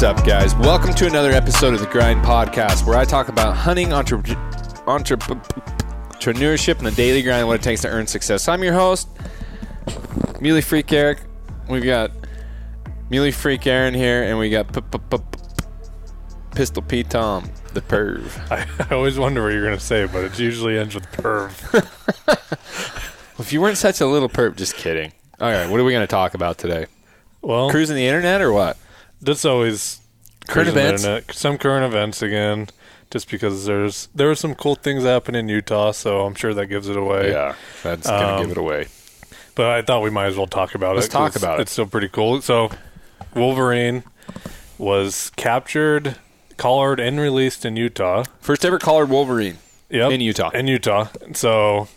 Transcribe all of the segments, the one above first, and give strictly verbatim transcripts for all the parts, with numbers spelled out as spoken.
What's up, guys? Welcome to another episode of the Grind Podcast, where I talk about hunting, entre- entre- entrepreneurship, and the daily grind, what it takes to earn success. I'm your host, Muley Freak Eric. We've got Muley Freak Aaron here, and we got p- p- p- Pistol P. Tom, the perv. I, I always wonder what you're going to say, but it usually ends with perv. If you weren't such a little perv, just kidding. All right, what are we going to talk about today? Well, cruising the internet or what? That's always current events. Internet. Some current events again, just because there's there are some cool things happening in Utah, so I'm sure that gives it away. Yeah, that's um, gonna give it away. But I thought we might as well talk about Let's it. Let's talk about it. It's still pretty cool. So, Wolverine was captured, collared, and released in Utah. First ever collared wolverine. Yep, in Utah. In Utah. So,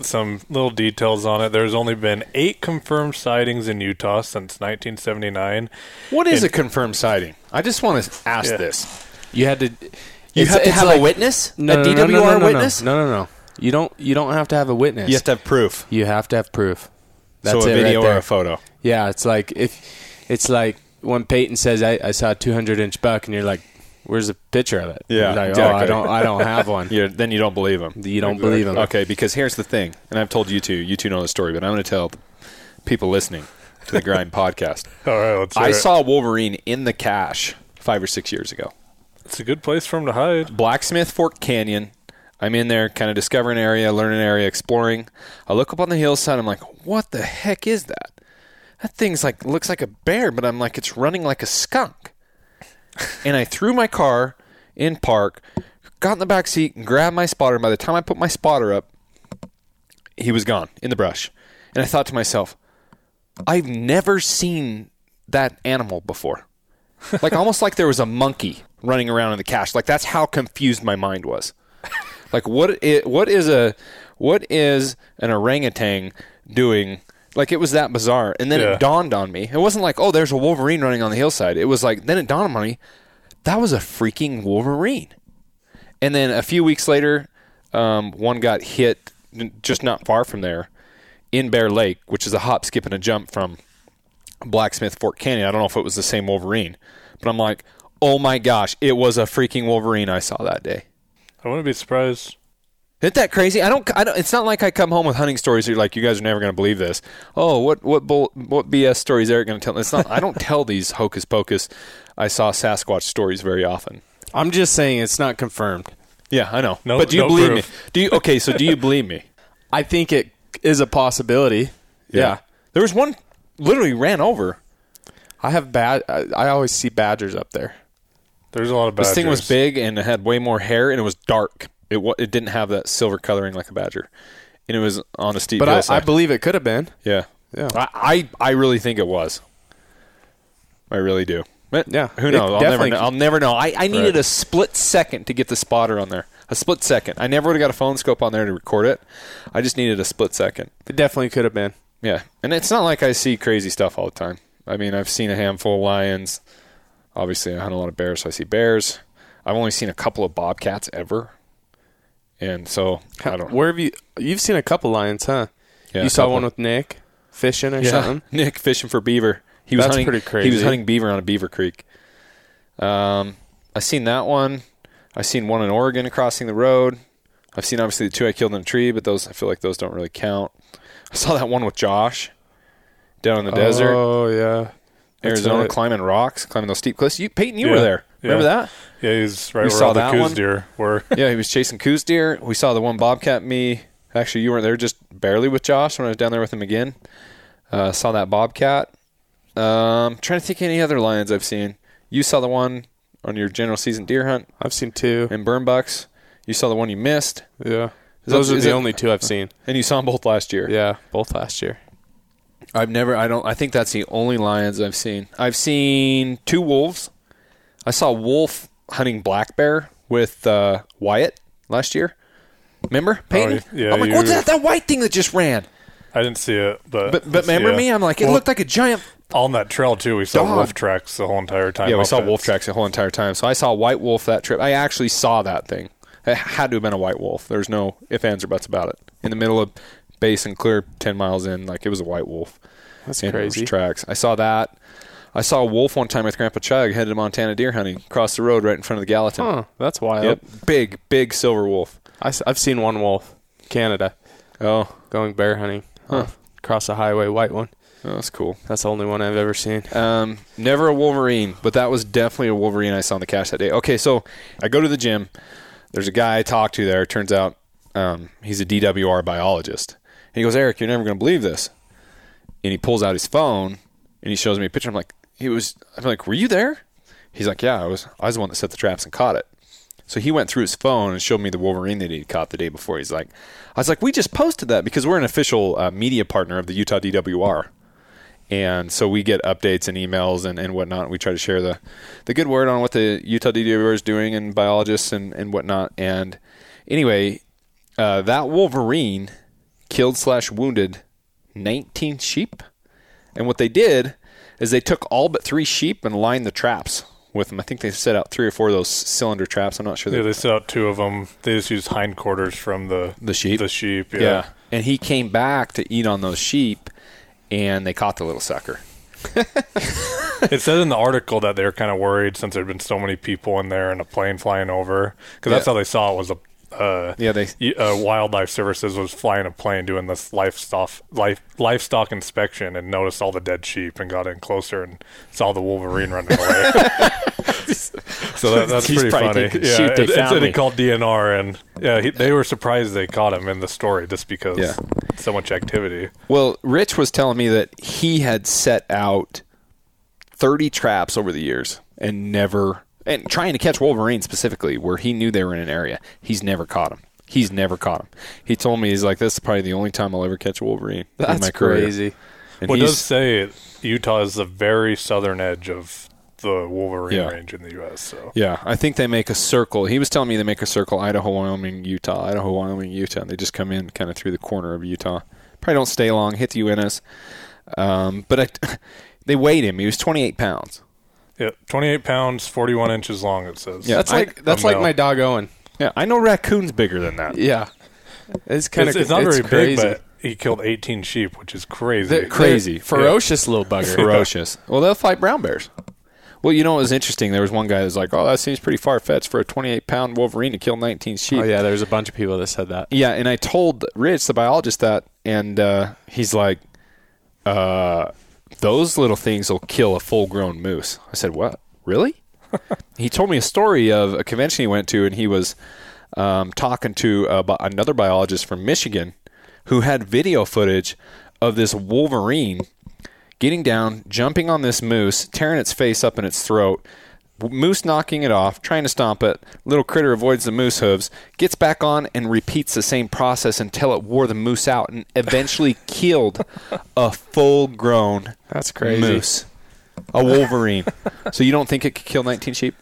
some little details on it. There's only been eight confirmed sightings in Utah since nineteen seventy-nine. What is and, a confirmed sighting? I just want to ask yeah. this. You had to. You have to have like, a witness. No, a D W R no, no, no, no, witness. No, no, no. You don't. You don't have to have a witness. You have to have proof. You have to have proof. That's so a it video right there. Or a photo. Yeah, it's like if it's like when Payton says, "I, I saw a two hundred inch buck," and you're like, "Where's a picture of it?" Yeah, like, exactly. oh, I don't, I don't have one. You're, then you don't believe him. You don't exactly. believe him. Okay, because here's the thing, and I've told you two. You two know the story, but I'm going to tell people listening to the Grind Podcast. All right, let's. I it. saw Wolverine in the Cache five or six years ago. It's a good place for him to hide. Blacksmith Fork Canyon. I'm in there, kind of discovering an area, learning an area, exploring. I look up on the hillside. I'm like, what the heck is that? That thing's like looks like a bear, but I'm like, it's running like a skunk. And I threw my car in park, got in the back seat, and grabbed my spotter. By the time I put my spotter up, he was gone in the brush. And I thought to myself, I've never seen that animal before. Like almost like there was a monkey running around in the cache. Like that's how confused my mind was. Like what? Is, what is a what is an orangutan doing? Like, it was that bizarre. And then yeah. it dawned on me. It wasn't like, oh, there's a wolverine running on the hillside. It was like, then it dawned on me, that was a freaking wolverine. And then a few weeks later, um, one got hit just not far from there in Bear Lake, which is a hop, skip, and a jump from Blacksmith Fork Canyon. I don't know if it was the same wolverine. But I'm like, oh, my gosh, it was a freaking wolverine I saw that day. I wouldn't be surprised. Isn't that crazy? I don't, I don't. It's not like I come home with hunting stories. You're like, you guys are never going to believe this. Oh, what what bull, what B S stories Eric going to tell? It's not. I don't tell these hocus pocus. I saw Sasquatch stories very often. I'm just saying it's not confirmed. Yeah, I know. No, but do you no believe proof. me? Do you? Okay, so do you believe me? I think it is a possibility. Yeah. yeah. There was one literally ran over. I have bad. I, I always see badgers up there. There's a lot of badgers. This thing was big and it had way more hair and it was dark. It w- it didn't have that silver coloring like a badger, and it was on a steep but hillside. But I, I believe it could have been. Yeah, yeah. I, I, I really think it was. I really do. But yeah. Who knows? I'll never know. I'll never know. I, I needed right. a split second to get the spotter on there. A split second. I never would have got a phone scope on there to record it. I just needed a split second. It definitely could have been. Yeah, and it's not like I see crazy stuff all the time. I mean, I've seen a handful of lions. Obviously, I hunt a lot of bears, so I see bears. I've only seen a couple of bobcats ever. And so, I don't know. Where have you, you've seen a couple lions, huh? Yeah, you saw one with Nick fishing or yeah, something? Nick fishing for beaver. He was That's hunting, pretty crazy. He was hunting beaver on a beaver creek. Um, I've seen that one. I've seen one in Oregon crossing the road. I've seen, obviously, the two I killed in a tree, but those I feel like those don't really count. I saw that one with Josh down in the oh, desert. Oh, yeah. That's Arizona right. climbing rocks, climbing those steep cliffs. You, Peyton, you yeah. were there. Remember yeah. that? Yeah, he was right we around the coos deer. Were. Yeah, he was chasing coos deer. We saw the one bobcat. Me, actually, you weren't there, just barely with Josh when I was down there with him again. Uh, saw that bobcat. Um, trying to think of any other lions I've seen. You saw the one on your general season deer hunt. I've seen two. And burn bucks. You saw the one you missed. Yeah. Is Those that, are the it, only two I've seen. And you saw them both last year. Yeah, both last year. I've never, I don't, I think that's the only lions I've seen. I've seen two wolves. I saw wolf hunting black bear with uh, Wyatt last year. Remember, Peyton? Oh, yeah, I'm like, you, what's that? That white thing that just ran. I didn't see it, but but, but remember yeah. me? I'm like, it well, looked like a giant. On that trail too, we saw dog. wolf tracks the whole entire time. Yeah, we saw it. wolf tracks the whole entire time. So I saw white wolf that trip. I actually saw that thing. It had to have been a white wolf. There's no ifs, ands, or buts about it. In the middle of basin, clear ten miles in, like it was a white wolf. That's and crazy. Tracks. I saw that. I saw a wolf one time with Grandpa Chug headed to Montana deer hunting, across the road right in front of the Gallatin. Huh, that's wild. Yep, big, big silver wolf. I, I've seen one wolf, Canada. Oh. Going bear hunting. Huh. Across the highway, white one. Oh, that's cool. That's the only one I've ever seen. Um, never a wolverine, but that was definitely a wolverine I saw in the cache that day. Okay, so I go to the gym. There's a guy I talked to there. Turns out um, he's a D W R biologist. And he goes, Eric, you're never going to believe this. And he pulls out his phone, and he shows me a picture. I'm like, he was. I'm like, were you there? He's like, yeah, I was. I was the one that set the traps and caught it. So he went through his phone and showed me the wolverine that he'd caught the day before. He's like, I was like, we just posted that because we're an official uh, media partner of the Utah D W R. And so we get updates and emails and, and whatnot. We try to share the, the good word on what the Utah D W R is doing and biologists and, and whatnot. And anyway, uh, that wolverine killed slash wounded nineteen sheep. And what they did is they took all but three sheep and lined the traps with them. I think they set out three or four of those cylinder traps. I'm not sure. They yeah, they set out two of them. They just used hindquarters from the, the sheep. The sheep, yeah. yeah. And he came back to eat on those sheep. And they caught the little sucker. It said in the article that they were kind of worried since there had been so many people in there and a plane flying over. Because that's yeah. how they saw it was a uh, yeah, they, uh, Wildlife Services was flying a plane doing this livestock, life, livestock inspection and noticed all the dead sheep and got in closer and saw the wolverine running away. So that, that's He's pretty funny. Thinking, yeah, shoot, they it, found it, it called D N R, and yeah, he, they were surprised they caught him in the story just because yeah. so much activity. Well, Rich was telling me that he had set out thirty traps over the years and never, and trying to catch wolverines specifically, where he knew they were in an area. He's never caught them. He's never caught them. He told me, he's like, this is probably the only time I'll ever catch a wolverine that's in my career. That's crazy. And well, it does say Utah is the very southern edge of the wolverine yeah. range in the U S So yeah, I think they make a circle. He was telling me they make a circle, Idaho, Wyoming, Utah, Idaho, Wyoming, Utah, and they just come in kind of through the corner of Utah. Probably don't stay long, hit the Uintas. Um, but I, they weighed him. He was twenty-eight pounds. Yeah, twenty-eight pounds, forty-one inches long, it says. Yeah, that's like I, that's like my dog Owen. Yeah, I know raccoons bigger than that. Yeah. It's kind it's, of it's not it's very crazy. Big, but he killed eighteen sheep, which is crazy. They're crazy. They're ferocious yeah. little bugger. Ferocious. Well, they'll fight brown bears. Well, you know, it was interesting. There was one guy that was like, oh, that seems pretty far-fetched for a twenty-eight pound wolverine to kill nineteen sheep. Oh, yeah, there was a bunch of people that said that. Yeah, and I told Rich, the biologist, that, and uh, he's like, uh, those little things will kill a full-grown moose. I said, what? Really? He told me a story of a convention he went to, and he was um, talking to uh, another biologist from Michigan who had video footage of this wolverine getting down, jumping on this moose, tearing its face up in its throat, moose knocking it off, trying to stomp it, little critter avoids the moose hooves, gets back on and repeats the same process until it wore the moose out and eventually killed a full-grown That's crazy. Moose, a wolverine. So you don't think it could kill nineteen sheep?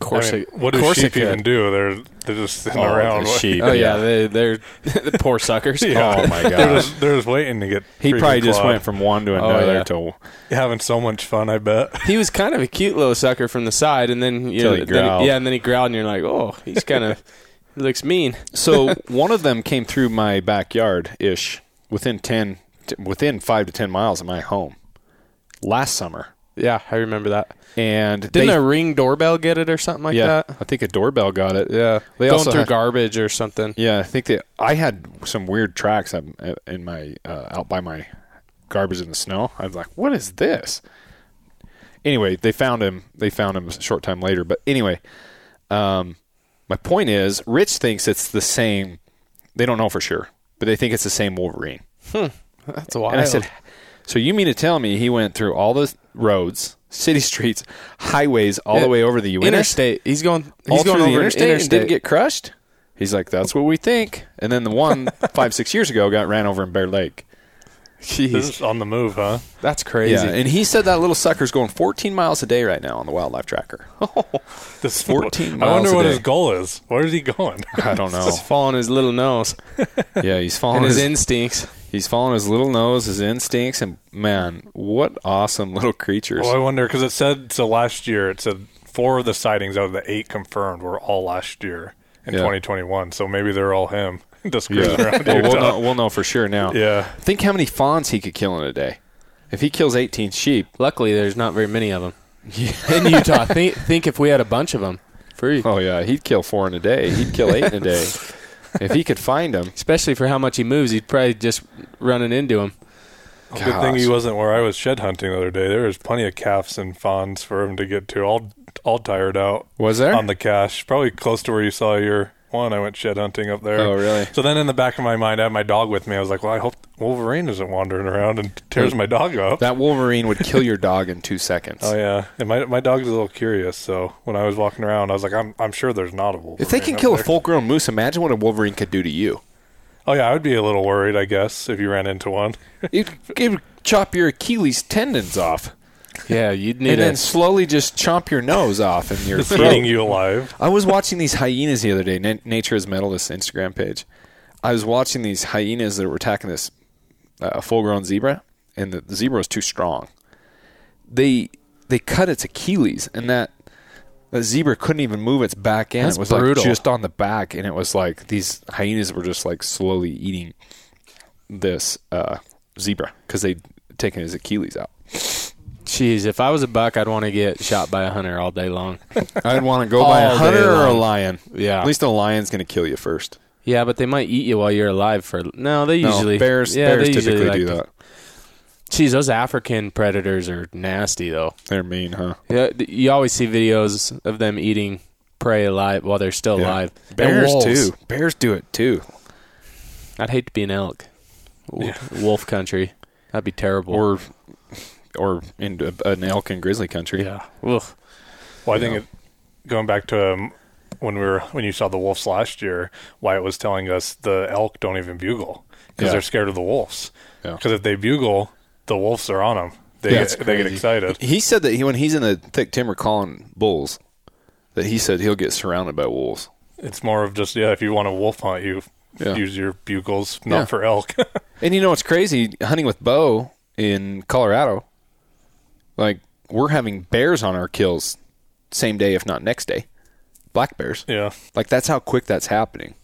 Of course I mean, it, what do sheep even do? They're they're just sitting oh, around. The sheep. Oh yeah, they, they're the poor suckers. Yeah. Oh my god, they're just, they're just waiting to get. He probably just clawed. Went from one to another. Oh, yeah. to having so much fun. I bet he was kind of a cute little sucker from the side, and then you know, he then, yeah, and then he growled, and you're like, oh, he's kind of he looks mean. So one of them came through my backyard ish within ten t- within five to ten miles of my home last summer. Yeah, I remember that. And didn't they, a Ring doorbell get it or something like yeah, that? I think a doorbell got it. Yeah, they going also through had, garbage or something. Yeah, I think they. I had some weird tracks in my uh, out by my garbage in the snow. I was like, "What is this?" Anyway, they found him. They found him a short time later. But anyway, um, my point is, Rich thinks it's the same. They don't know for sure, but they think it's the same wolverine. Hmm, that's wild. And I said, "So you mean to tell me he went through all the roads?" City streets, highways, all yeah. the way over the U S interstate. He's going. He's going over the interstate, interstate and didn't get crushed. He's like, that's what we think. And then the one five, six years ago got ran over in Bear Lake. Jeez, this is on the move, huh? That's crazy. Yeah, and he said that little sucker's going fourteen miles a day right now on the wildlife tracker. Oh, this fourteen. miles I wonder a what day. His goal is. Where is he going? I don't know. He's following his little nose. Yeah, he's following and his, his instincts. He's following his little nose, his instincts, and, man, what awesome little creatures. Well, I wonder, because it said, so last year, it said four of the sightings out of the eight confirmed were all last year in yeah. twenty twenty-one, so maybe they're all him just cruising yeah. around. Well, we'll, know, we'll know for sure now. Yeah. Think how many fawns he could kill in a day. If he kills eighteen sheep, luckily there's not very many of them. Yeah. In Utah, think, think if we had a bunch of them. Free. Oh, yeah. He'd kill four in a day. He'd kill eight in a day. If he could find them. Especially for how much he moves, he'd probably just running into them. Gosh. Good thing he wasn't where I was shed hunting the other day. There was plenty of calves and fawns for him to get to, all all tired out. Was there? On the cache. Probably close to where you saw your one. I went shed hunting up there. Oh, really? So then in the back of my mind, I had my dog with me. I was like, well, I hope Wolverine isn't wandering around and tears Wait, my dog up. That Wolverine would kill your dog in two seconds. Oh, yeah. And my my dog's a little curious, so when I was walking around, I was like, I'm I'm sure there's not a Wolverine. If they can kill there. a full-grown moose, imagine what a Wolverine could do to you. Oh, yeah, I would be a little worried, I guess, if you ran into one. It would chop your Achilles tendons off. Yeah, you'd need it. And a, then slowly just chomp your nose off and your throat. Eating you alive. I was watching these hyenas the other day, Na- Nature is Metalist Instagram page. I was watching these hyenas that were attacking this uh, full-grown zebra, and the, the zebra was too strong. They they cut its Achilles, and that, that zebra couldn't even move its back end. That's it was brutal. Like just on the back, and it was like these hyenas were just like slowly eating this uh, zebra because they'd taken his Achilles out. Jeez, if I was a buck, I'd want to get shot by a hunter all day long. I'd want to go by a hunter or a lion. Yeah. At least a lion's going to kill you first. Yeah, but they might eat you while you're alive for... No, they usually... No, bears, yeah, bears typically like do to, that. Jeez, those African predators are nasty, though. They're mean, huh? Yeah, you always see videos of them eating prey alive while they're still yeah. alive. Bears, too. Bears do it, too. I'd hate to be an elk. Yeah. Wolf country. That'd be terrible. Or... Or in uh, an elk and grizzly country. Yeah. Ugh. Well, I you think it, going back to um, when we were when you saw the wolves last year, Wyatt was telling us the elk don't even bugle because yeah. they're scared of the wolves. Because yeah. if they bugle, the wolves are on them. They yeah, get, they get excited. He said that he, when he's in the thick timber calling bulls, that he said he'll get surrounded by wolves. It's more of just yeah, if you want to wolf hunt, you yeah. use your bugles, not yeah. for elk. And you know what's crazy? Hunting with bow in Colorado. Like, we're having bears on our kills same day, if not next day. Black bears. Yeah. Like, that's how quick that's happening.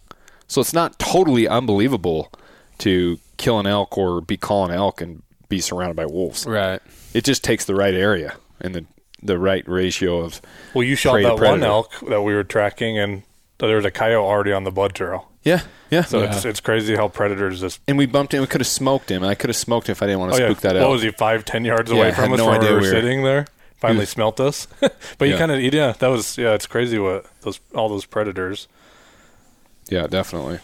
So it's not totally unbelievable to kill an elk or be calling elk and be surrounded by wolves. Right. It just takes the right area and the the right ratio of Well, you shot that one elk that we were tracking, and there was a coyote already on the blood trail. Yeah, yeah. So yeah. It's, it's crazy how predators just... And we bumped him. We could have smoked him. I could have smoked him if I didn't want to oh, spook yeah. that out. What was he, five, ten yards yeah, away from us no where we were sitting there? Finally was, smelt us. But you yeah. kind of... Yeah, that was... Yeah, it's crazy what those all those predators. Yeah, definitely.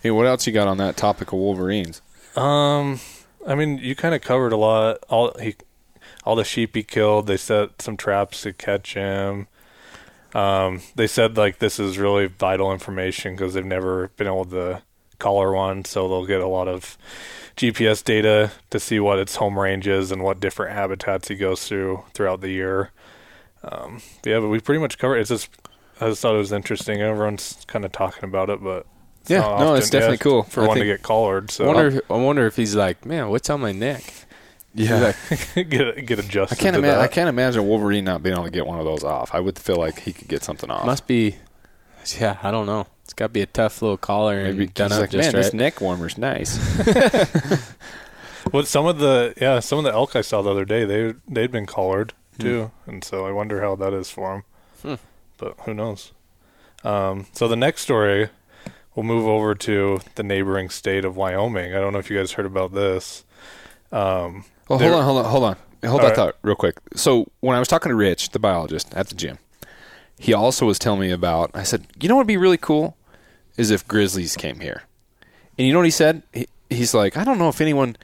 Hey, what else you got on that topic of Wolverines? Um, I mean, you kind of covered a lot. All he, all the sheep he killed, they set some traps to catch him. Um, they said like this is really vital information because they've never been able to collar one, so they'll get a lot of G P S data to see what its home range is and what different habitats he goes through throughout the year. Um, yeah, but we pretty much covered it. It's just, I just thought it was interesting. Everyone's kind of talking about it, but it's yeah, no, it's definitely yeah, cool for I one to get collared. So I wonder, I wonder if he's like, man, what's on my neck? Yeah, get get adjusted. I can't imagine. I can't imagine Wolverine not being able to get one of those off. I would feel like he could get something off. Must be, yeah. I don't know. It's got to be a tough little collar. Maybe and done up like, just man, right. This neck warmer's nice. Well, some of the yeah, some of the elk I saw the other day, they they'd been collared too, hmm. and so I wonder how that is for them. Hmm. But who knows? Um, so the next story, we'll move over to the neighboring state of Wyoming. I don't know if you guys heard about this. Um. Well, hold on, hold on, hold on. Hold that right. thought real quick. So when I was talking to Rich, the biologist at the gym, he also was telling me about, I said, you know what would be really cool is if grizzlies came here. And you know what he said? He, he's like, I don't know if anyone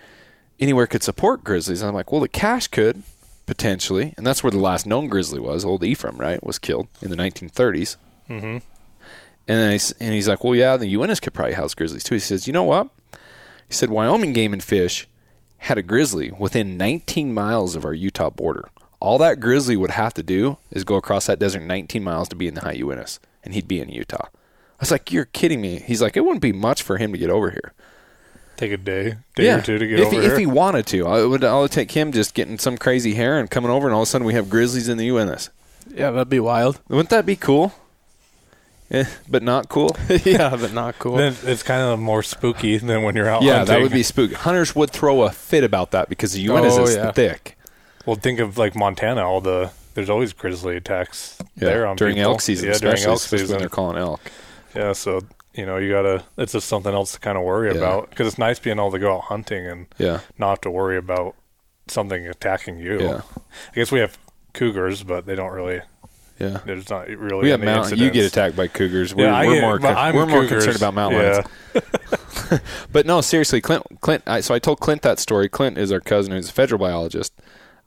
anywhere could support grizzlies. And I'm like, well, the Cache could, potentially. And that's where the last known grizzly was. Old Ephraim, right, was killed in the nineteen thirties. Mm-hmm. And, then I, and he's like, well, yeah, the Uintas could probably house grizzlies too. He says, you know what? He said, Wyoming Game and Fish had a grizzly within nineteen miles of our Utah border. All that grizzly would have to do is go across that desert nineteen miles to be in the high Uintas, and he'd be in Utah. I was like, you're kidding me. He's like, it wouldn't be much for him to get over here. Take a day, day yeah. or two to get if over he, here. If he wanted to. I would, I would take him just getting some crazy hair and coming over, and all of a sudden we have grizzlies in the Uintas. Yeah, that'd be wild. Wouldn't that be cool? Eh, but not cool. Yeah, but not cool. Then it's kind of more spooky than when you're out yeah, hunting. Yeah, that would be spooky. Hunters would throw a fit about that because the Uintas oh, is yeah. thick. Well, think of like Montana. All the there's always grizzly attacks yeah, there on during people. elk season. Yeah, especially during elk season when they're calling elk. Yeah, so you know you gotta. It's just something else to kind of worry yeah. about because it's nice being able to go out hunting and yeah. not have to worry about something attacking you. Yeah. I guess we have cougars, but they don't really. Yeah, there's not really. We have any mountain. Incidents. You get attacked by cougars. We're, yeah, we're get, more. Con- we're more cougars. concerned about mountain lions. Yeah. But no, seriously, Clint. Clint. I, so I told Clint that story. Clint is our cousin who's a federal biologist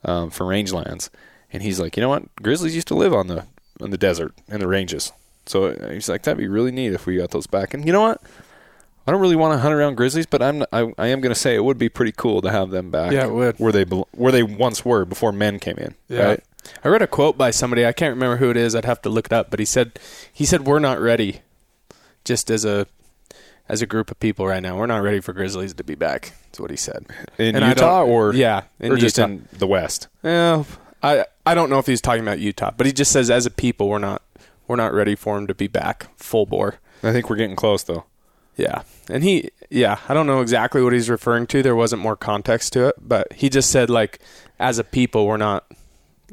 um, for rangelands, and he's like, you know what? Grizzlies used to live on the on the desert and the ranges. So he's like, that'd be really neat if we got those back. And you know what? I don't really want to hunt around grizzlies, but I'm I, I am going to say it would be pretty cool to have them back. Yeah, it would. Where they where they once were before men came in. Yeah. Right? I read a quote by somebody. I can't remember who it is. I'd have to look it up. But he said, "He said we're not ready, just as a as a group of people right now. We're not ready for grizzlies to be back." That's what he said. In and Utah, or yeah, in or Utah. Just in the West. Yeah, I I don't know if he's talking about Utah, but he just says as a people, we're not we're not ready for them to be back full bore. I think we're getting close though. Yeah, and he yeah, I don't know exactly what he's referring to. There wasn't more context to it, but he just said like as a people, we're not.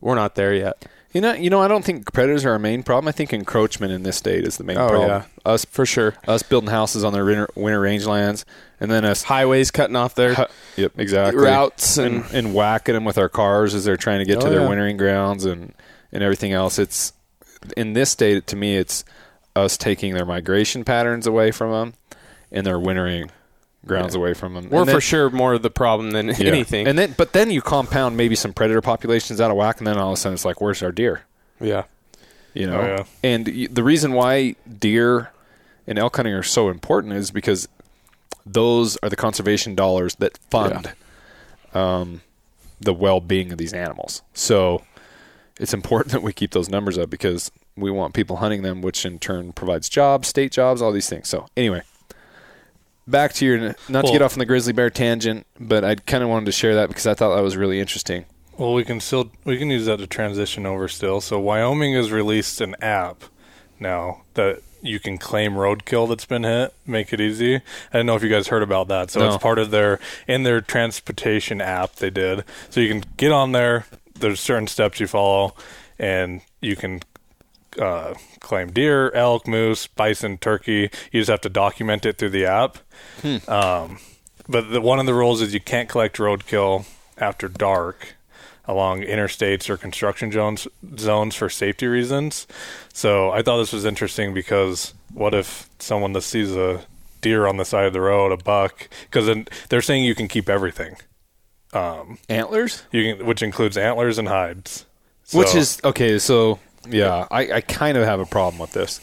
We're not there yet. You know, you know, I don't think predators are our main problem. I think encroachment in this state is the main oh, problem. Yeah. Us for sure. Us building houses on their winter, winter rangelands, and then us highways cutting off their hu- yep, exactly routes and, and and whacking them with our cars as they're trying to get oh, to their yeah. wintering grounds and, and everything else. It's in this state to me, it's us taking their migration patterns away from them and their wintering grounds yeah. away from them. We're then, for sure more of the problem than yeah. anything. And then, but then you compound maybe some predator populations out of whack, and then all of a sudden it's like, where's our deer? Yeah. You know? Oh, yeah. And the reason why deer and elk hunting are so important is because those are the conservation dollars that fund yeah. um, the well-being of these animals. So it's important that we keep those numbers up because we want people hunting them, which in turn provides jobs, state jobs, all these things. So anyway. Back to your, not well, to get off on the grizzly bear tangent, but I kind of wanted to share that because I thought that was really interesting. Well, we can still, we can use that to transition over still. So Wyoming has released an app now that you can claim roadkill that's been hit, make it easy. I don't know if you guys heard about that. So no. It's part of their, in their transportation app they did. So you can get on there, there's certain steps you follow, and you can uh, claim deer, elk, moose, bison, turkey. You just have to document it through the app. Hmm. Um, but the, one of the rules is you can't collect roadkill after dark along interstates or construction zones, zones for safety reasons. So I thought this was interesting because what if someone that sees a deer on the side of the road, a buck, because they're saying you can keep everything. Um, antlers? You can, which includes antlers and hides. So, which is, okay, so... Yeah, I, I kind of have a problem with this.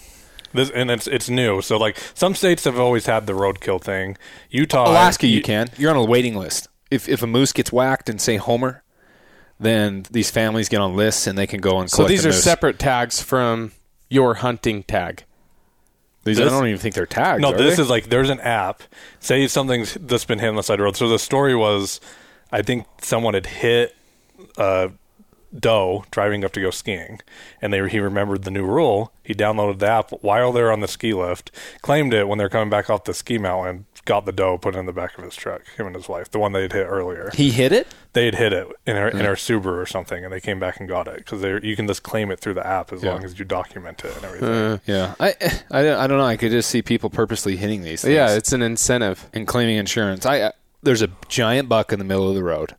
This and it's it's new. So like some states have always had the roadkill thing. Utah, Alaska, you, you can. You're on a waiting list. If if a moose gets whacked in say Homer, then these families get on lists and they can go and collect. So these the are moose. Separate tags from your hunting tag. These this, I don't even think they're tags. No, are this they? Is like there's an app. Say something's that's been hit on the side of the road. So the story was, I think someone had hit. Uh, doe driving up to go skiing and they he remembered the new rule. He downloaded the app while they're on the ski lift, claimed it when they're coming back off the ski mountain, got the doe, put it in the back of his truck, him and his wife, the one they'd hit earlier. He hit it? They'd hit it in her, mm. in her Subaru or something, and they came back and got it because you can just claim it through the app as yeah. long as you document it and everything. Uh, yeah. I, I, I don't know. I could just see people purposely hitting these things. Yeah, it's an incentive. And claiming insurance. I, I There's a giant buck in the middle of the road.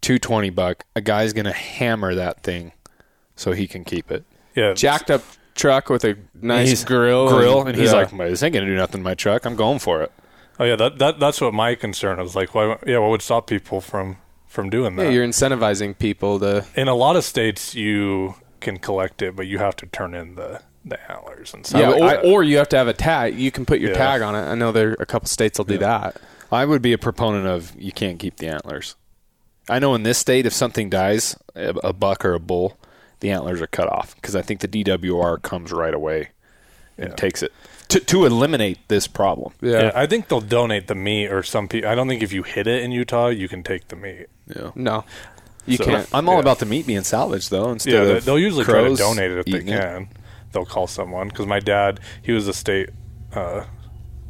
two twenty buck, a guy's going to hammer that thing so he can keep it. Yeah. Jacked up truck with a nice grill. Grill. And, and he's yeah. like, this ain't going to do nothing to my truck. I'm going for it. Oh, yeah. That, that That's what my concern is. Like, why? Yeah, what would stop people from, from doing that? Yeah, you're incentivizing people to... In a lot of states, you can collect it, but you have to turn in the... the antlers and stuff. Yeah, or, I, or you have to have a tag. You can put your yeah. tag on it. I know there a couple states will do yeah. that. I would be a proponent of you can't keep the antlers. I know in this state, if something dies, a buck or a bull, the antlers are cut off because I think the D W R comes right away and yeah. takes it to, to eliminate this problem. Yeah. yeah, I think they'll donate the meat or some people. I don't think if you hit it in Utah, you can take the meat. Yeah, no, you so, can't. I'm all yeah. about the meat being salvaged though. Instead, yeah, of they'll usually try to donate it if they can. It. they'll call someone, because my dad, he was a state uh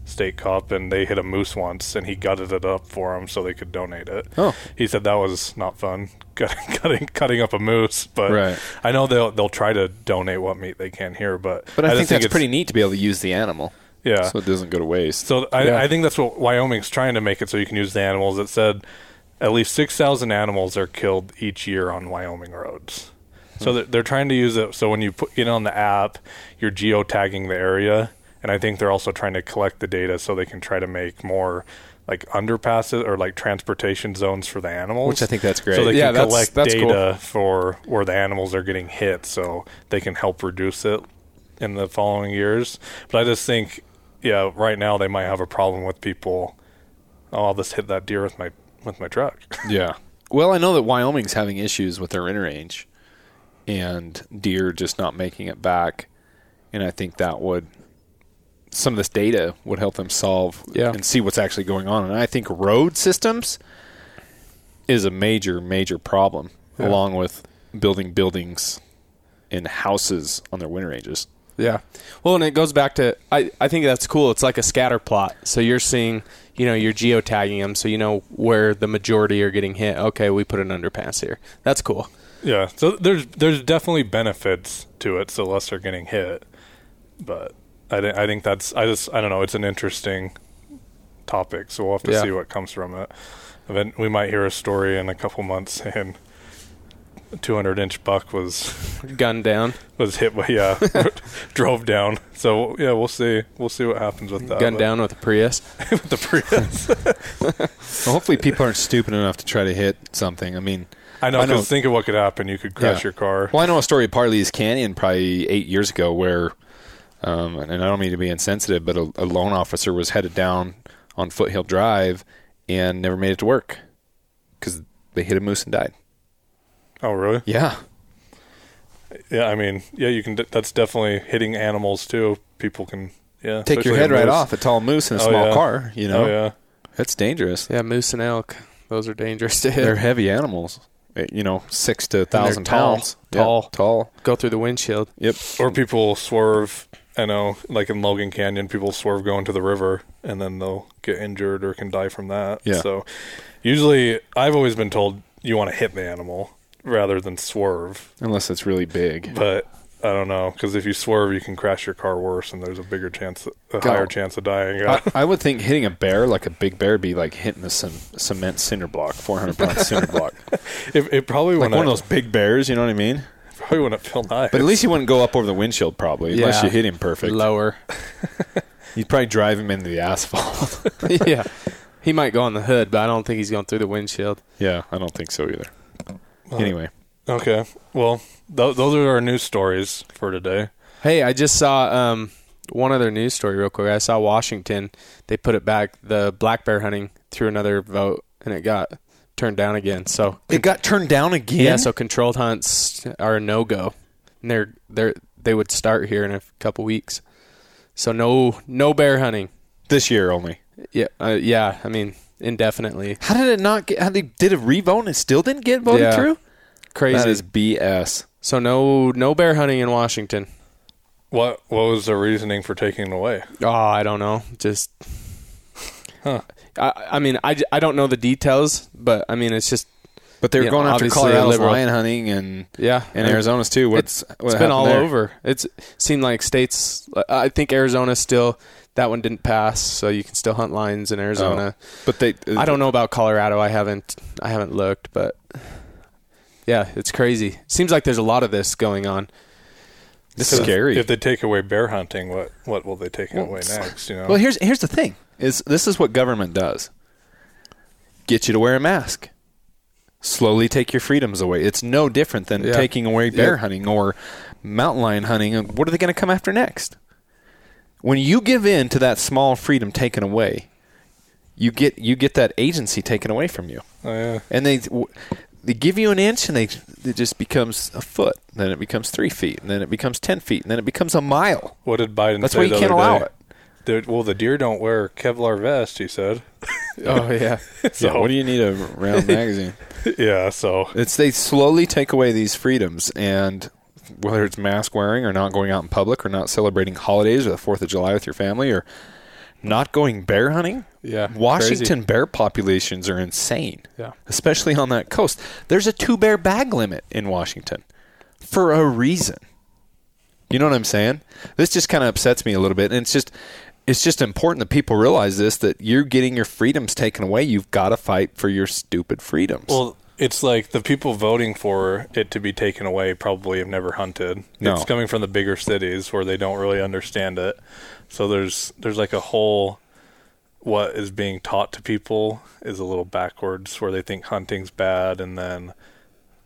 state cop, and they hit a moose once, and he gutted it up for them so they could donate it. Oh, he said that was not fun, cutting cutting up a moose, but right. I know they'll they'll try to donate what meat they can here, but but I, I think that's think pretty neat to be able to use the animal. Yeah, so it doesn't go to waste. So I, yeah. I think that's what Wyoming's trying to make it, so you can use the animals. It said at least six thousand animals are killed each year on Wyoming roads. Hmm. So they're, they're trying to use it. So when you put get on the app, you're geotagging the area. And I think they're also trying to collect the data so they can try to make more like underpasses or like transportation zones for the animals. Which I think that's great. So they yeah, can that's, collect that's data cool. for where the animals are getting hit, so they can help reduce it in the following years. But I just think, yeah, right now they might have a problem with people. Oh, I'll just hit that deer with my with my truck. Yeah. Well, I know that Wyoming's having issues with their in-range and deer just not making it back. And I think that would... some of this data would help them solve yeah. and see what's actually going on. And I think road systems is a major, major problem, yeah. along with building buildings and houses on their wind ranges. Yeah. Well, and it goes back to, I, I think that's cool. It's like a scatter plot. So you're seeing, you know, you're geotagging them, so you know where the majority are getting hit. Okay, we put an underpass here. That's cool. Yeah. So there's there's definitely benefits to it, so less are getting hit. But... I think that's, I just, I don't know, it's an interesting topic, so we'll have to yeah. see what comes from it. I mean, we might hear a story in a couple months saying a two hundred inch buck was... gunned down. Was hit by, yeah, drove down. So, yeah, we'll see. We'll see what happens with that. Gunned down with a Prius? With the Prius. Well, hopefully people aren't stupid enough to try to hit something. I mean... I know, because think of what could happen. You could crash yeah. your car. Well, I know a story of Parley's Canyon probably eight years ago where... Um, and I don't mean to be insensitive, but a, a loan officer was headed down on Foothill Drive and never made it to work because they hit a moose and died. Oh, really? Yeah. Yeah, I mean, yeah, you can. That's definitely hitting animals too. People can, yeah, take your head right off a tall moose in a oh, small yeah. car. You know, oh, yeah, that's dangerous. Yeah, moose and elk; those are dangerous to hit. They're heavy animals. You know, six to a thousand pounds. Tall, yep. tall. Go through the windshield. Yep. Or people swerve. I know, like in Logan Canyon, people swerve going to the river, and then they'll get injured or can die from that. Yeah. So usually I've always been told you want to hit the animal rather than swerve. Unless it's really big. But I don't know, because if you swerve, you can crash your car worse, and there's a bigger chance, a higher chance of dying. I, I would think hitting a bear, like a big bear, would be like hitting a cement cinder block, four hundred pound cinder block. It, it probably like one I, of those big bears, you know what I mean? Probably wouldn't feel nice. But at least he wouldn't go up over the windshield, probably, yeah. unless you hit him perfect. Lower. You'd probably drive him into the asphalt. Yeah. He might go on the hood, but I don't think he's going through the windshield. Yeah, I don't think so either. Uh, anyway. Okay. Well, th- those are our news stories for today. Hey, I just saw um, one other news story real quick. I saw Washington. They put it back, the black bear hunting, through another vote, and it got... turned down again. So it got turned down again. Yeah, so controlled hunts are a no-go, and they're they're they would start here in a couple weeks. So no no bear hunting this year only. Yeah, uh, yeah. I mean indefinitely. How did it not get? How they did a revote and still didn't get voted yeah. through? Crazy. That is B S. So no no bear hunting in Washington. What what was the reasoning for taking it away? Oh, I don't know. Just. Huh. I, I mean, I, I don't know the details, but I mean, it's just. But they're going know, after Colorado's lion hunting and yeah, and Arizona's too. What's it's, what it's been all there? Over. It's seemed like states. I think Arizona still that one didn't pass, so you can still hunt lions in Arizona. Oh, but they, uh, I don't know about Colorado. I haven't I haven't looked, but yeah, it's crazy. Seems like there's a lot of this going on. This is scary. If they take away bear hunting, what, what will they take well, away next? You know. Well, here's here's the thing. Is this is what government does. Get you to wear a mask. Slowly take your freedoms away. It's no different than yeah. taking away bear yeah. hunting or mountain lion hunting. What are they going to come after next? When you give in to that small freedom taken away, you get you get that agency taken away from you. Oh, yeah. And they... They give you an inch, and they it just becomes a foot. Then it becomes three feet, and then it becomes ten feet, and then it becomes a mile. What did Biden That's say? That's why you can't allow day? It. The, well, the deer don't wear Kevlar vest, he said. Oh yeah. So yeah, what do you need a round magazine? Yeah. So it's they slowly take away these freedoms, and whether it's mask wearing or not going out in public or not celebrating holidays or the fourth of July with your family or not going bear hunting. Yeah. Washington crazy. Bear populations are insane. Yeah. Especially on that coast. There's a two bear bag limit in Washington for a reason. You know what I'm saying? This just kind of upsets me a little bit. And it's just, it's just important that people realize this, that you're getting your freedoms taken away. You've got to fight for your stupid freedoms. Well, it's like the people voting for it to be taken away probably have never hunted. No. It's coming from the bigger cities where they don't really understand it. So there's there's like a whole, what is being taught to people is a little backwards, where they think hunting's bad, and then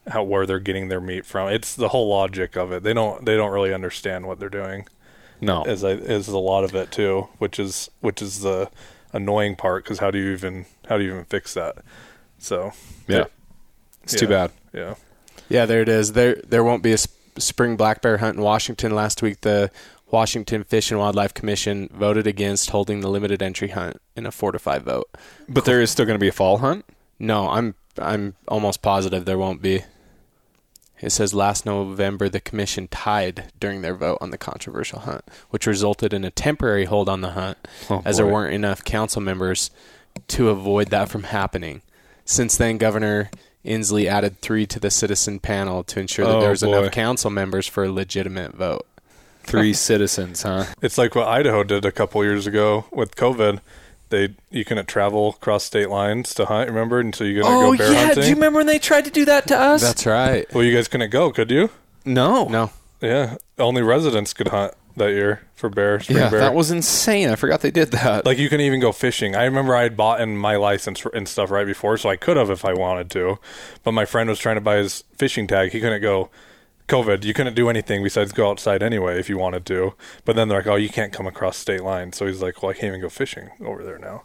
how where they're getting their meat from. It's the whole logic of it. They don't they don't really understand what they're doing. No, as I, as a lot of it too, which is which is the annoying part, because how do you even how do you even fix that? So yeah. It, It's yeah. too bad. Yeah. Yeah, there it is. There there won't be a sp- spring black bear hunt in Washington. Last week, the Washington Fish and Wildlife Commission voted against holding the limited entry hunt in a four to five vote. But there is still going to be a fall hunt? No, I'm I'm almost positive there won't be. It says last November, the commission tied during their vote on the controversial hunt, which resulted in a temporary hold on the hunt oh, as boy. there weren't enough council members to avoid that from happening. Since then, Governor Inslee added three to the citizen panel to ensure that oh, there was boy. enough council members for a legitimate vote. Three citizens, huh? It's like what Idaho did a couple years ago with COVID. They you couldn't travel across state lines to hunt, remember? And so you couldn't oh, go bear yeah. hunting. Oh, yeah. Do you remember when they tried to do that to us? That's right. Well, you guys couldn't go, could you? No. No. Yeah. Only residents could hunt that year for bear, spring yeah, bear. That was insane. I forgot they did that. Like, you can even go fishing. I remember I had bought in my license and stuff right before, so I could have if I wanted to. But my friend was trying to buy his fishing tag. He couldn't go. COVID, you couldn't do anything besides go outside anyway if you wanted to. But then they're like, oh, you can't come across state lines. So he's like, well, I can't even go fishing over there now.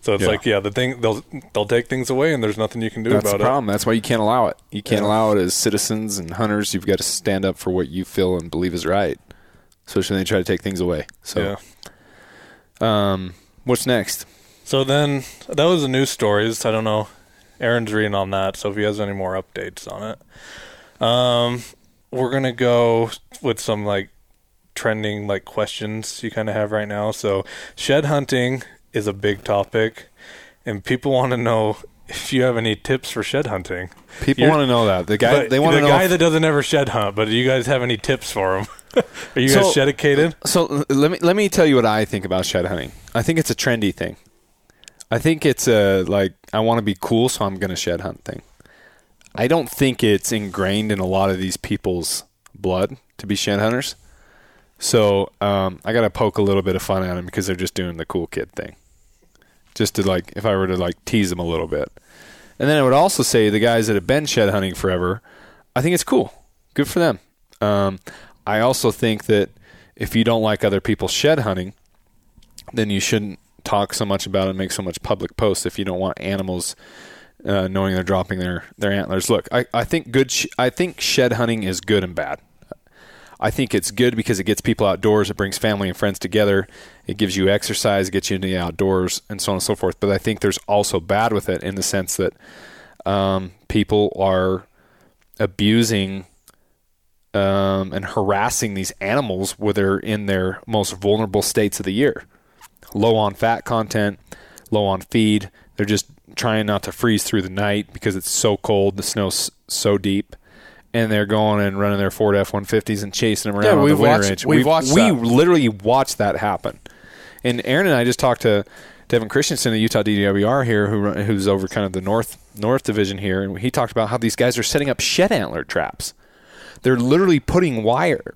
So it's yeah. like, yeah, the thing they'll they'll take things away, and there's nothing you can do That's about it. That's the problem. It. That's why you can't allow it. You can't yeah. allow it as citizens and hunters. You've got to stand up for what you feel and believe is right. Especially when they try to take things away. So, yeah. um, what's next? So then, that was the news stories. I don't know. Aaron's reading on that, so if he has any more updates on it. Um, we're going to go with some, like, trending, like, questions you kind of have right now. So, shed hunting is a big topic, and people want to know if you have any tips for shed hunting. People You're, want to know that. The guy, they want to the know guy if, that doesn't ever shed hunt, but do you guys have any tips for him? Are you so, guys shedicated? So let me let me tell you what I think about shed hunting. I think it's a trendy thing. I think it's a, like, I want to be cool, so I'm going to shed hunt thing. I don't think it's ingrained in a lot of these people's blood to be shed hunters. So um, I got to poke a little bit of fun at them because they're just doing the cool kid thing. Just to, like, if I were to, like, tease them a little bit. And then I would also say the guys that have been shed hunting forever, I think it's cool. Good for them. Um, I also think that if you don't like other people shed hunting, then you shouldn't talk so much about it and make so much public posts if you don't want animals uh, knowing they're dropping their, their antlers. Look, I, I think good. Sh- I think shed hunting is good and bad. I think it's good because it gets people outdoors. It brings family and friends together. It gives you exercise, gets you into the outdoors, and so on and so forth. But I think there's also bad with it in the sense that um, people are abusing um, and harassing these animals when they're in their most vulnerable states of the year. Low on fat content, low on feed. They're just trying not to freeze through the night because it's so cold. The snow's so deep. And they're going and running their Ford F one fifties and chasing them around yeah, on the winter range. We've, we've watched We that. literally watched that happen. And Aaron and I just talked to Devin Christensen of Utah D W R here, who who's over kind of the north north division here, and he talked about how these guys are setting up shed antler traps. They're literally putting wire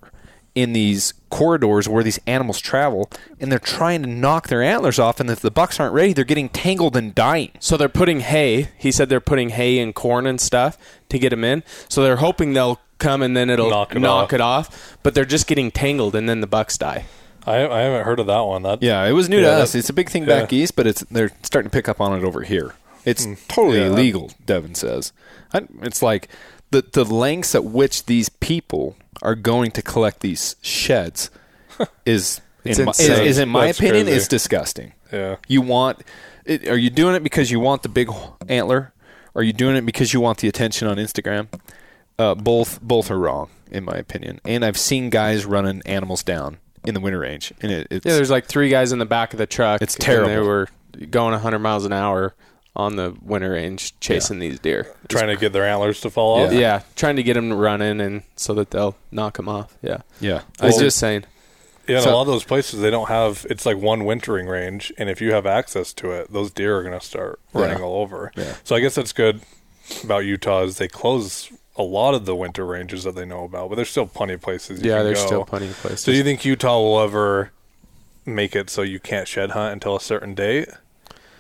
in these corridors where these animals travel, and they're trying to knock their antlers off, and if the bucks aren't ready, they're getting tangled and dying. So they're putting hay. He said they're putting hay and corn and stuff to get them in. So they're hoping they'll come, and then it'll knock it, knock off. it off. But they're just getting tangled, and then the bucks die. I, I haven't heard of that one. That, yeah, it was new yeah, to us. It's a big thing yeah. back east, but it's they're starting to pick up on it over here. It's mm, totally yeah, illegal, that. Devin says. I, it's like the the lengths at which these people are going to collect these sheds is, in my, is, is in my That's opinion, crazy. is disgusting. Yeah. You want, it, are you doing it because you want the big antler? Are you doing it because you want the attention on Instagram? Uh, both both are wrong, in my opinion. And I've seen guys running animals down in the winter range. And it, it's, yeah, there's like three guys in the back of the truck. It's terrible. And they were going one hundred miles an hour on the winter range chasing yeah. these deer. Trying to get their antlers to fall yeah. off? Yeah, trying to get them running and so that they'll knock them off. Yeah. Yeah. I was well, just saying. Yeah, so, a lot of those places, they don't have, it's like one wintering range. And if you have access to it, those deer are going to start running yeah. all over. Yeah. So I guess that's good about Utah is they close a lot of the winter ranges that they know about, but there's still plenty of places you yeah, can there's go. still plenty of places. So do you think Utah will ever make it so you can't shed hunt until a certain date?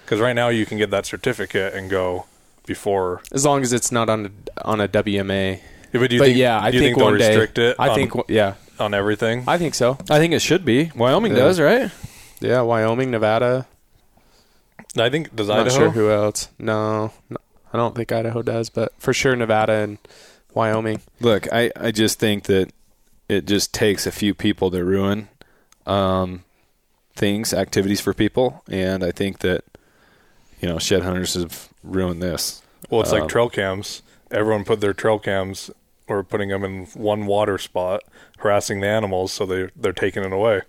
Because right now you can get that certificate and go before. As long as it's not on a, on a W M A. Yeah, but do you but think, yeah, I do you think, think they'll restrict day, it? I on, think, yeah. On everything? I think so. I think it should be. Wyoming yeah. does, right? Yeah, Wyoming, Nevada. I think, does Idaho? Not sure who else. No, no, I don't think Idaho does, but for sure Nevada and Wyoming. Look, I, I just think that it just takes a few people to ruin um, things, activities for people, and I think that, you know, shed hunters have ruined this. Well, it's um, like trail cams. Everyone put their trail cams or putting them in one water spot, harassing the animals, so they, they're taking it away.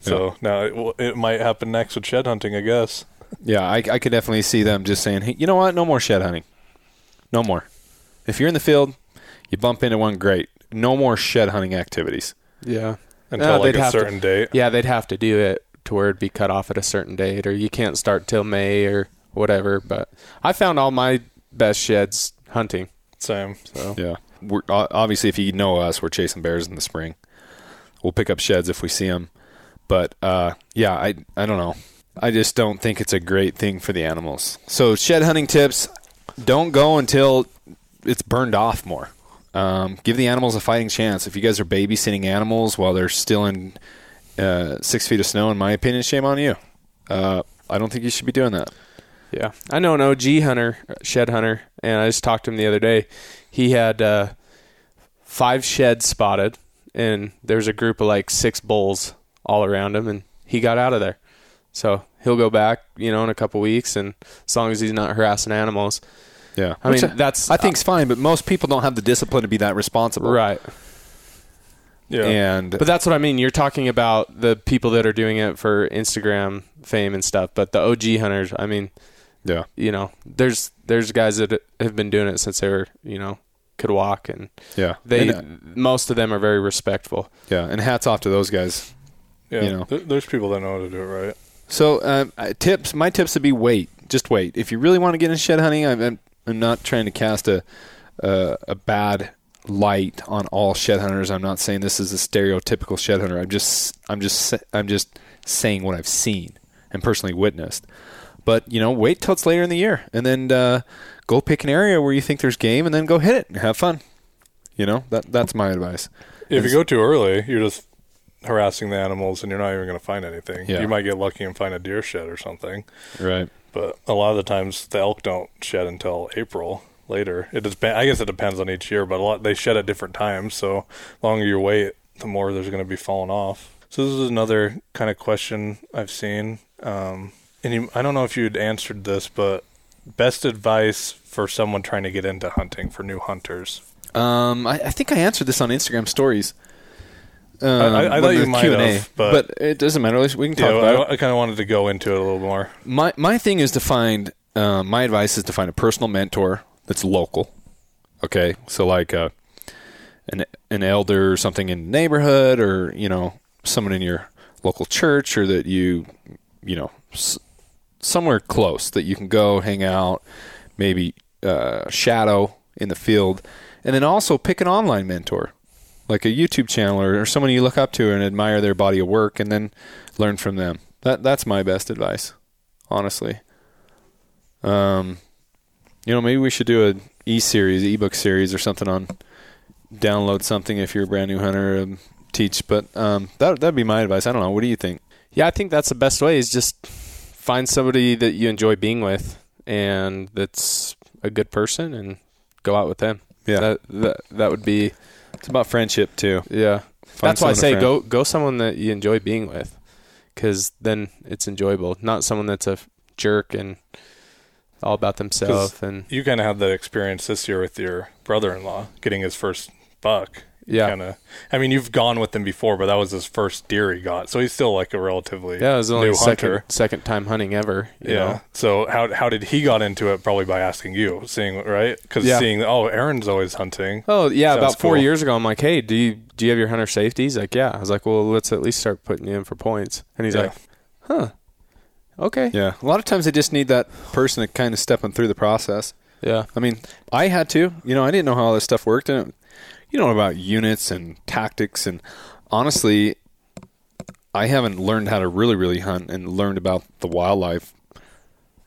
So yeah. now it, it might happen next with shed hunting, I guess. Yeah, I, I could definitely see them just saying, hey, you know what? No more shed hunting. No more. If you're in the field, you bump into one, great. No more shed hunting activities. Yeah. Until no, like a certain to, date. Yeah, they'd have to do it to where it'd be cut off at a certain date, or you can't start till May or whatever. But I found all my best sheds hunting. Same. So. Yeah. We're, obviously, if you know us, we're chasing bears in the spring. We'll pick up sheds if we see them. But, uh, yeah, I I don't know. I just don't think it's a great thing for the animals. So shed hunting tips, don't go until it's burned off more. Um, give the animals a fighting chance. If you guys are babysitting animals while they're still in uh, six feet of snow, in my opinion, shame on you. Uh, I don't think you should be doing that. Yeah. I know an O G hunter, shed hunter, and I just talked to him the other day. He had uh, five sheds spotted, and there's a group of like six bulls all around him, and he got out of there. So he'll go back, you know, in a couple weeks, and as long as he's not harassing animals. Yeah. I Which mean, I, that's... I think's uh, fine, but most people don't have the discipline to be that responsible. Right. Yeah. And But that's what I mean. You're talking about the people that are doing it for Instagram fame and stuff, but the O G hunters, I mean... Yeah. You know, there's there's guys that have been doing it since they were, you know, could walk, and yeah. they and, uh, most of them are very respectful. Yeah, and hats off to those guys. Yeah, you know. th- there's people that know how to do it right. So um, tips, my tips would be wait, just wait. If you really want to get into shed hunting, I'm, I'm not trying to cast a uh, a bad light on all shed hunters. I'm not saying this is a stereotypical shed hunter. I'm just I'm just I'm just saying what I've seen and personally witnessed. But, you know, wait till it's later in the year, and then uh, go pick an area where you think there's game, and then go hit it and have fun. You know, that that's my advice. If it's, you go too early, you're just harassing the animals, and you're not even going to find anything. Yeah. You might get lucky and find a deer shed or something. Right. But a lot of the times, the elk don't shed until April later. It depends. I guess it depends on each year, but a lot they shed at different times. So the longer you wait, the more there's going to be falling off. So this is another kind of question I've seen. Um, And you, I don't know if you'd answered this, but best advice for someone trying to get into hunting for new hunters. Um, I, I think I answered this on Instagram stories. Um, I, I, I thought you might Q and A, have, but, but it doesn't matter. We can talk yeah, about I, it. I kind of wanted to go into it a little more. My my thing is to find. Uh, my advice is to find a personal mentor that's local. Okay, so like a, an an elder or something in the neighborhood, or you know someone in your local church, or that you you know. S- somewhere close that you can go hang out, maybe uh, shadow in the field, and then also pick an online mentor, like a YouTube channel or, or someone you look up to and admire their body of work, and then learn from them. That that's my best advice, honestly. Um, you know, maybe we should do an e-series, ebook series or something on download something if you're a brand new hunter, um, teach. But um, that that'd be my advice. I don't know. What do you think? Yeah, I think that's the best way, is just find somebody that you enjoy being with and that's a good person, and go out with them. Yeah. That that, that would be... It's about friendship, too. Yeah. Find that's why I say go go someone that you enjoy being with, because then it's enjoyable. Not someone that's a jerk and all about themselves. And you kind of had the experience this year with your brother-in-law getting his first buck. Yeah. Kinda, I mean, you've gone with him before, but that was his first deer he got. So he's still like a relatively yeah, it was only new second, hunter. Second time hunting ever. You yeah. know? So how how did he got into it? Probably by asking you, seeing, right? Because yeah. seeing, oh, Aaron's always hunting. Oh, yeah. Sounds about four cool. years ago, I'm like, hey, do you, do you have your hunter safety? He's like, yeah. I was like, well, let's at least start putting you in for points. And he's yeah. like, huh. Okay. Yeah. A lot of times they just need that person to kind of step them through the process. Yeah. I mean, I had to. You know, I didn't know how all this stuff worked. And it, you don't know about units and tactics. And honestly, I haven't learned how to really, really hunt and learned about the wildlife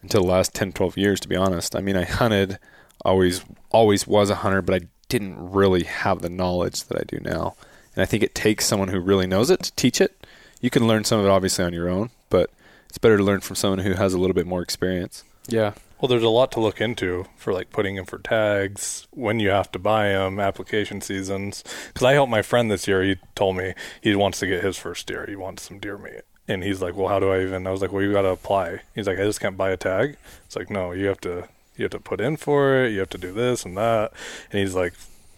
until the last ten, twelve years, to be honest. I mean, I hunted, always, always was a hunter, but I didn't really have the knowledge that I do now. And I think it takes someone who really knows it to teach it. You can learn some of it, obviously, on your own, but it's better to learn from someone who has a little bit more experience. Yeah. Well, there's a lot to look into for like putting in for tags, when you have to buy them, application seasons. Because I helped my friend this year. He told me he wants to get his first deer. He wants some deer meat. And he's like, well, how do I even? I was like, well, you got to apply. He's like, I just can't buy a tag. It's like, no, you have to, you have to put in for it. You have to do this and that. And he's like,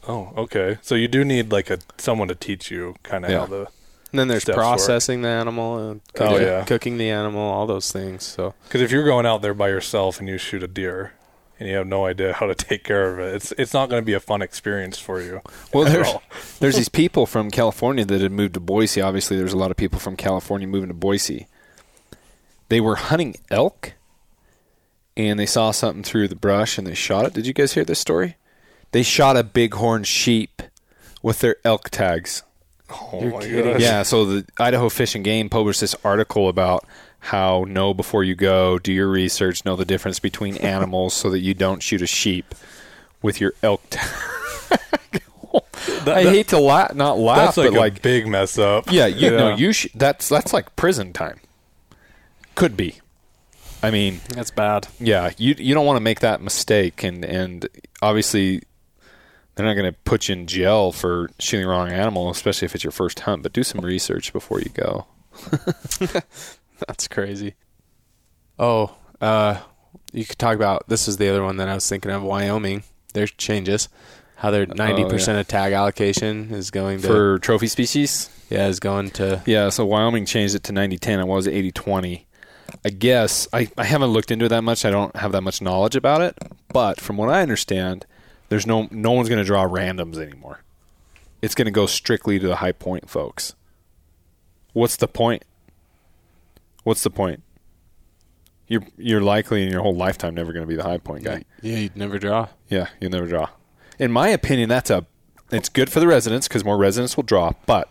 oh, okay. So you do need like a someone to teach you kind of yeah. how the. And then there's processing the animal, and cooking, oh, yeah. cooking the animal, all those things. So, because if you're going out there by yourself and you shoot a deer and you have no idea how to take care of it, it's it's not going to be a fun experience for you. Well, there's, there's these people from California that had moved to Boise. Obviously, there's a lot of people from California moving to Boise. They were hunting elk, and they saw something through the brush, and they shot it. Did you guys hear this story? They shot a bighorn sheep with their elk tags. Oh, You're my goodness. Yeah, so the Idaho Fish and Game published this article about how know before you go, do your research, know the difference between animals so that you don't shoot a sheep with your elk tag. I hate to la- not laugh, that's like but a like big mess up. Yeah, you yeah. know, you sh- that's that's like prison time. Could be. I mean, that's bad. Yeah, you you don't want to make that mistake, and and obviously they're not going to put you in jail for shooting the wrong animal, especially if it's your first hunt, but do some research before you go. That's crazy. Oh, uh, you could talk about, this is the other one that I was thinking of, Wyoming. There's changes, how their ninety percent oh, yeah. of tag allocation is going to. For trophy species? Yeah, is going to. Yeah, so Wyoming changed it to ninety ten. It was eighty twenty. I guess, I, I haven't looked into it that much. I don't have that much knowledge about it, but from what I understand, There's no no one's going to draw randoms anymore. It's going to go strictly to the high point folks. What's the point? What's the point? You're you're likely in your whole lifetime never going to be the high point guy. Yeah, you'd never draw. Yeah, you'd never draw. In my opinion, that's a it's good for the residents because more residents will draw, but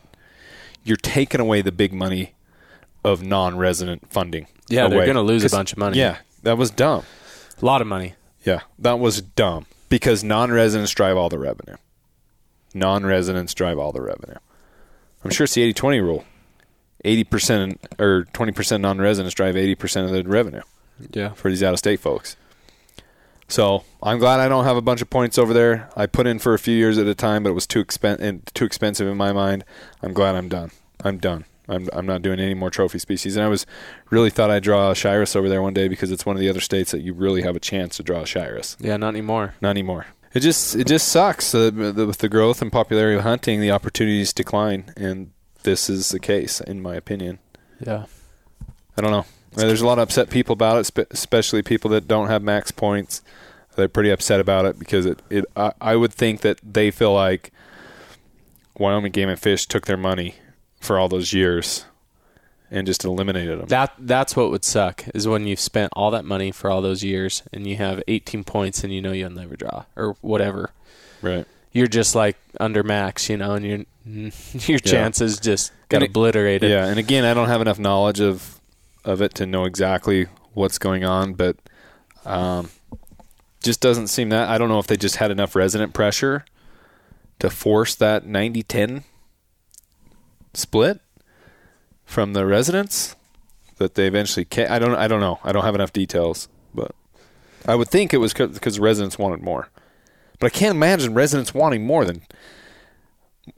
you're taking away the big money of non-resident funding. Yeah, away. They're going to lose a bunch of money. Yeah, that was dumb. A lot of money. Yeah, that was dumb. Because non-residents drive all the revenue. Non-residents drive all the revenue. I'm sure it's the eighty twenty rule. eighty percent or twenty percent non-residents drive eighty percent of the revenue. Yeah. For these out-of-state folks. So I'm glad I don't have a bunch of points over there. I put in for a few years at a time, but it was too expen- and too expensive in my mind. I'm glad I'm done. I'm done. I'm I'm not doing any more trophy species. And I was really thought I'd draw a Shiris over there one day because it's one of the other states that you really have a chance to draw a Shiris. Yeah, not anymore. Not anymore. It just it just sucks. Uh, the, with the growth and popularity of hunting, the opportunities decline, and this is the case, in my opinion. Yeah. I don't know. There's a lot of upset people about it, spe- especially people that don't have max points. They're pretty upset about it because it, it I, I would think that they feel like Wyoming Game and Fish took their money for all those years and just eliminated them. That that's what would suck is when you've spent all that money for all those years and you have eighteen points and you know you'll never draw or whatever. Right. You're just like under max, you know, and your your chances yeah. just got and obliterated. It, yeah, and again, I don't have enough knowledge of of it to know exactly what's going on, but um just doesn't seem that. I don't know if they just had enough resident pressure to force that ninety ten split from the residents that they eventually came. I don't I don't know. I don't have enough details, but I would think it was because residents wanted more. But I can't imagine residents wanting more than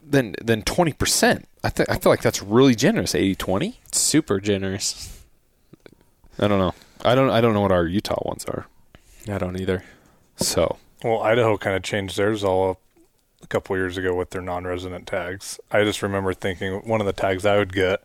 than than twenty percent. I th- I feel like that's really generous, eighty twenty. It's super generous. I don't know. I don't I don't know what our Utah ones are. I don't either. So. Well, Idaho kind of changed theirs all up a couple of years ago with their non-resident tags. I just remember thinking one of the tags I would get,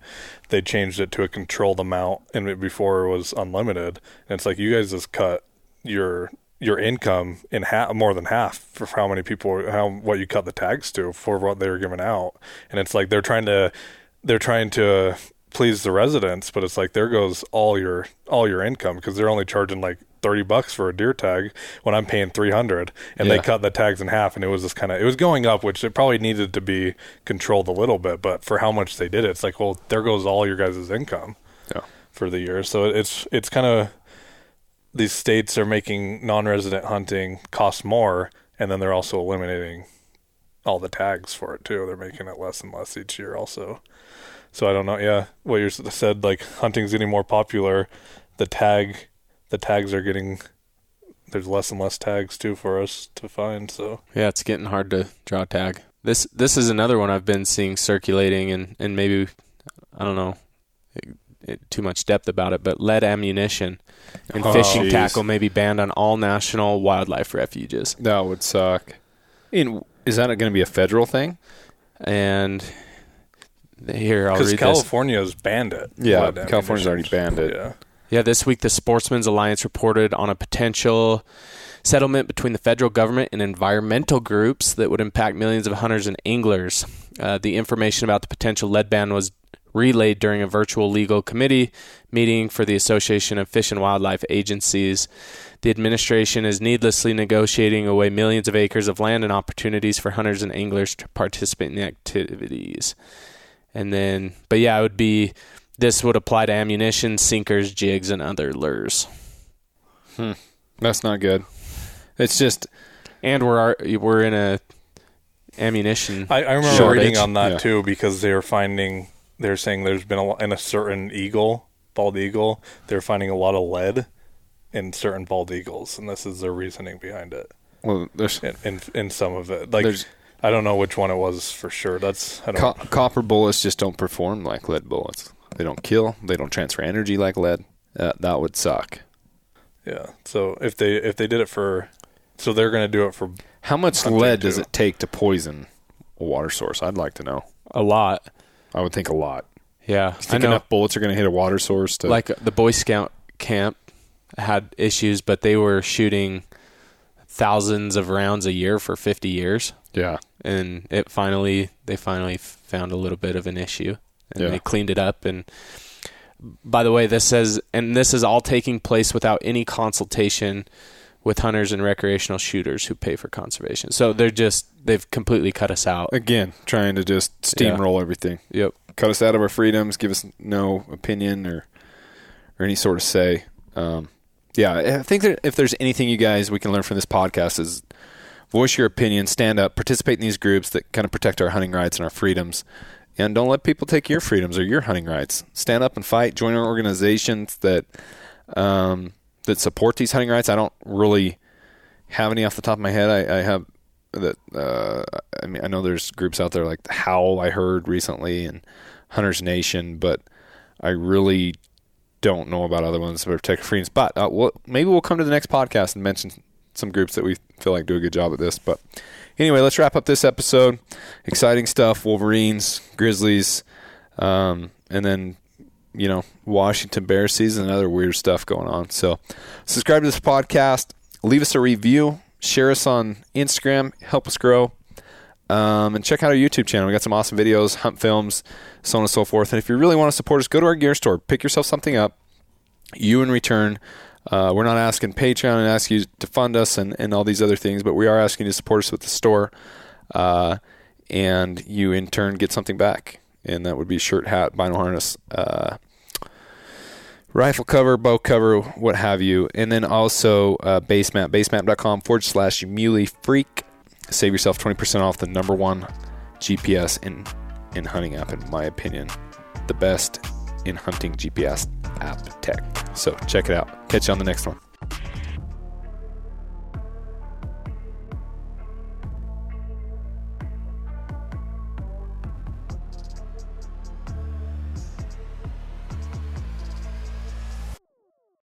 they changed it to a controlled amount, and it before it was unlimited. And it's like, you guys just cut your your income in half, more than half, for how many people, how what you cut the tags to for what they were giving out. And it's like they're trying to they're trying to please the residents, but it's like there goes all your all your income, because they're only charging like thirty bucks for a deer tag when I'm paying three hundred, and yeah. They cut the tags in half, and it was just kind of, it was going up, which it probably needed to be controlled a little bit, but for how much they did it, it's like, well, there goes all your guys' income yeah. for the year. So it's, it's kind of, these states are making non-resident hunting cost more, and then they're also eliminating all the tags for it too. They're making it less and less each year also. So I don't know. Yeah. What you said, like hunting's getting more popular. The tag, The tags are getting, there's less and less tags too for us to find. So yeah, it's getting hard to draw a tag. This this is another one I've been seeing circulating, and, and maybe, I don't know, it, it, too much depth about it, but lead ammunition and oh, fishing geez. tackle may be banned on all national wildlife refuges. That would suck. In, is that going to be a federal thing? And here, I'll read this. Because California's banned it. Yeah, California's already banned it. Yeah. Yeah, this week, the Sportsman's Alliance reported on a potential settlement between the federal government and environmental groups that would impact millions of hunters and anglers. Uh, the information about the potential lead ban was relayed during a virtual legal committee meeting for the Association of Fish and Wildlife Agencies. The administration is needlessly negotiating away millions of acres of land and opportunities for hunters and anglers to participate in the activities. And then, but yeah, it would be... This would apply to ammunition, sinkers, jigs, and other lures. Hmm. That's not good. It's just, and we're we're in a ammunition. I, I remember shortage. reading on that yeah. too, because they're finding they're saying there's been a, in a certain eagle, bald eagle, they're finding a lot of lead in certain bald eagles, and this is their reasoning behind it. Well, there's in in, in some of it, like I don't know which one it was for sure. That's I don't, co- copper bullets just don't perform like lead bullets. They don't kill. They don't transfer energy like lead. Uh, that would suck. Yeah. So if they if they did it for, so they're going to do it for. How much lead does it take to poison a water source? I'd like to know. A lot. I would think a lot. Yeah. I think enough bullets are going to hit a water source to. Like the Boy Scout camp had issues, but they were shooting thousands of rounds a year for fifty years. Yeah. And it finally they finally found a little bit of an issue. And yeah. They cleaned it up. And by the way, this says, and this is all taking place without any consultation with hunters and recreational shooters who pay for conservation. So they're just, they've completely cut us out. Again, trying to just steamroll yeah. everything. Yep. Cut us out of our freedoms, give us no opinion or, or any sort of say. Um, yeah. I think that if there's anything you guys, we can learn from this podcast is voice your opinion, stand up, participate in these groups that kind of protect our hunting rights and our freedoms. And don't let people take your freedoms or your hunting rights. Stand up and fight. Join our organizations that um, that support these hunting rights. I don't really have any off the top of my head. I, I have that. Uh, I mean, I know there's groups out there like the Howl I heard recently and Hunters Nation, but I really don't know about other ones that protect freedoms. But uh, we'll, maybe we'll come to the next podcast and mention some groups that we feel like do a good job at this, but. Anyway, let's wrap up this episode. Exciting stuff, Wolverines, Grizzlies, um, and then, you know, Washington Bear season and other weird stuff going on. So subscribe to this podcast. Leave us a review. Share us on Instagram. Help us grow. Um, and check out our YouTube channel. We got some awesome videos, hunt films, so on and so forth. And if you really want to support us, go to our gear store. Pick yourself something up. You in return. Uh, we're not asking Patreon and ask you to fund us and, and all these other things, but we are asking you to support us with the store, uh, and you in turn get something back, and that would be shirt, hat, vinyl harness, uh, rifle cover, bow cover, what have you, and then also uh, BaseMap, basemap.com forward slash Muley Freak. Save yourself twenty percent off the number one G P S in, in hunting app, in my opinion, the best in hunting G P S app tech. So check it out. Catch you on the next one.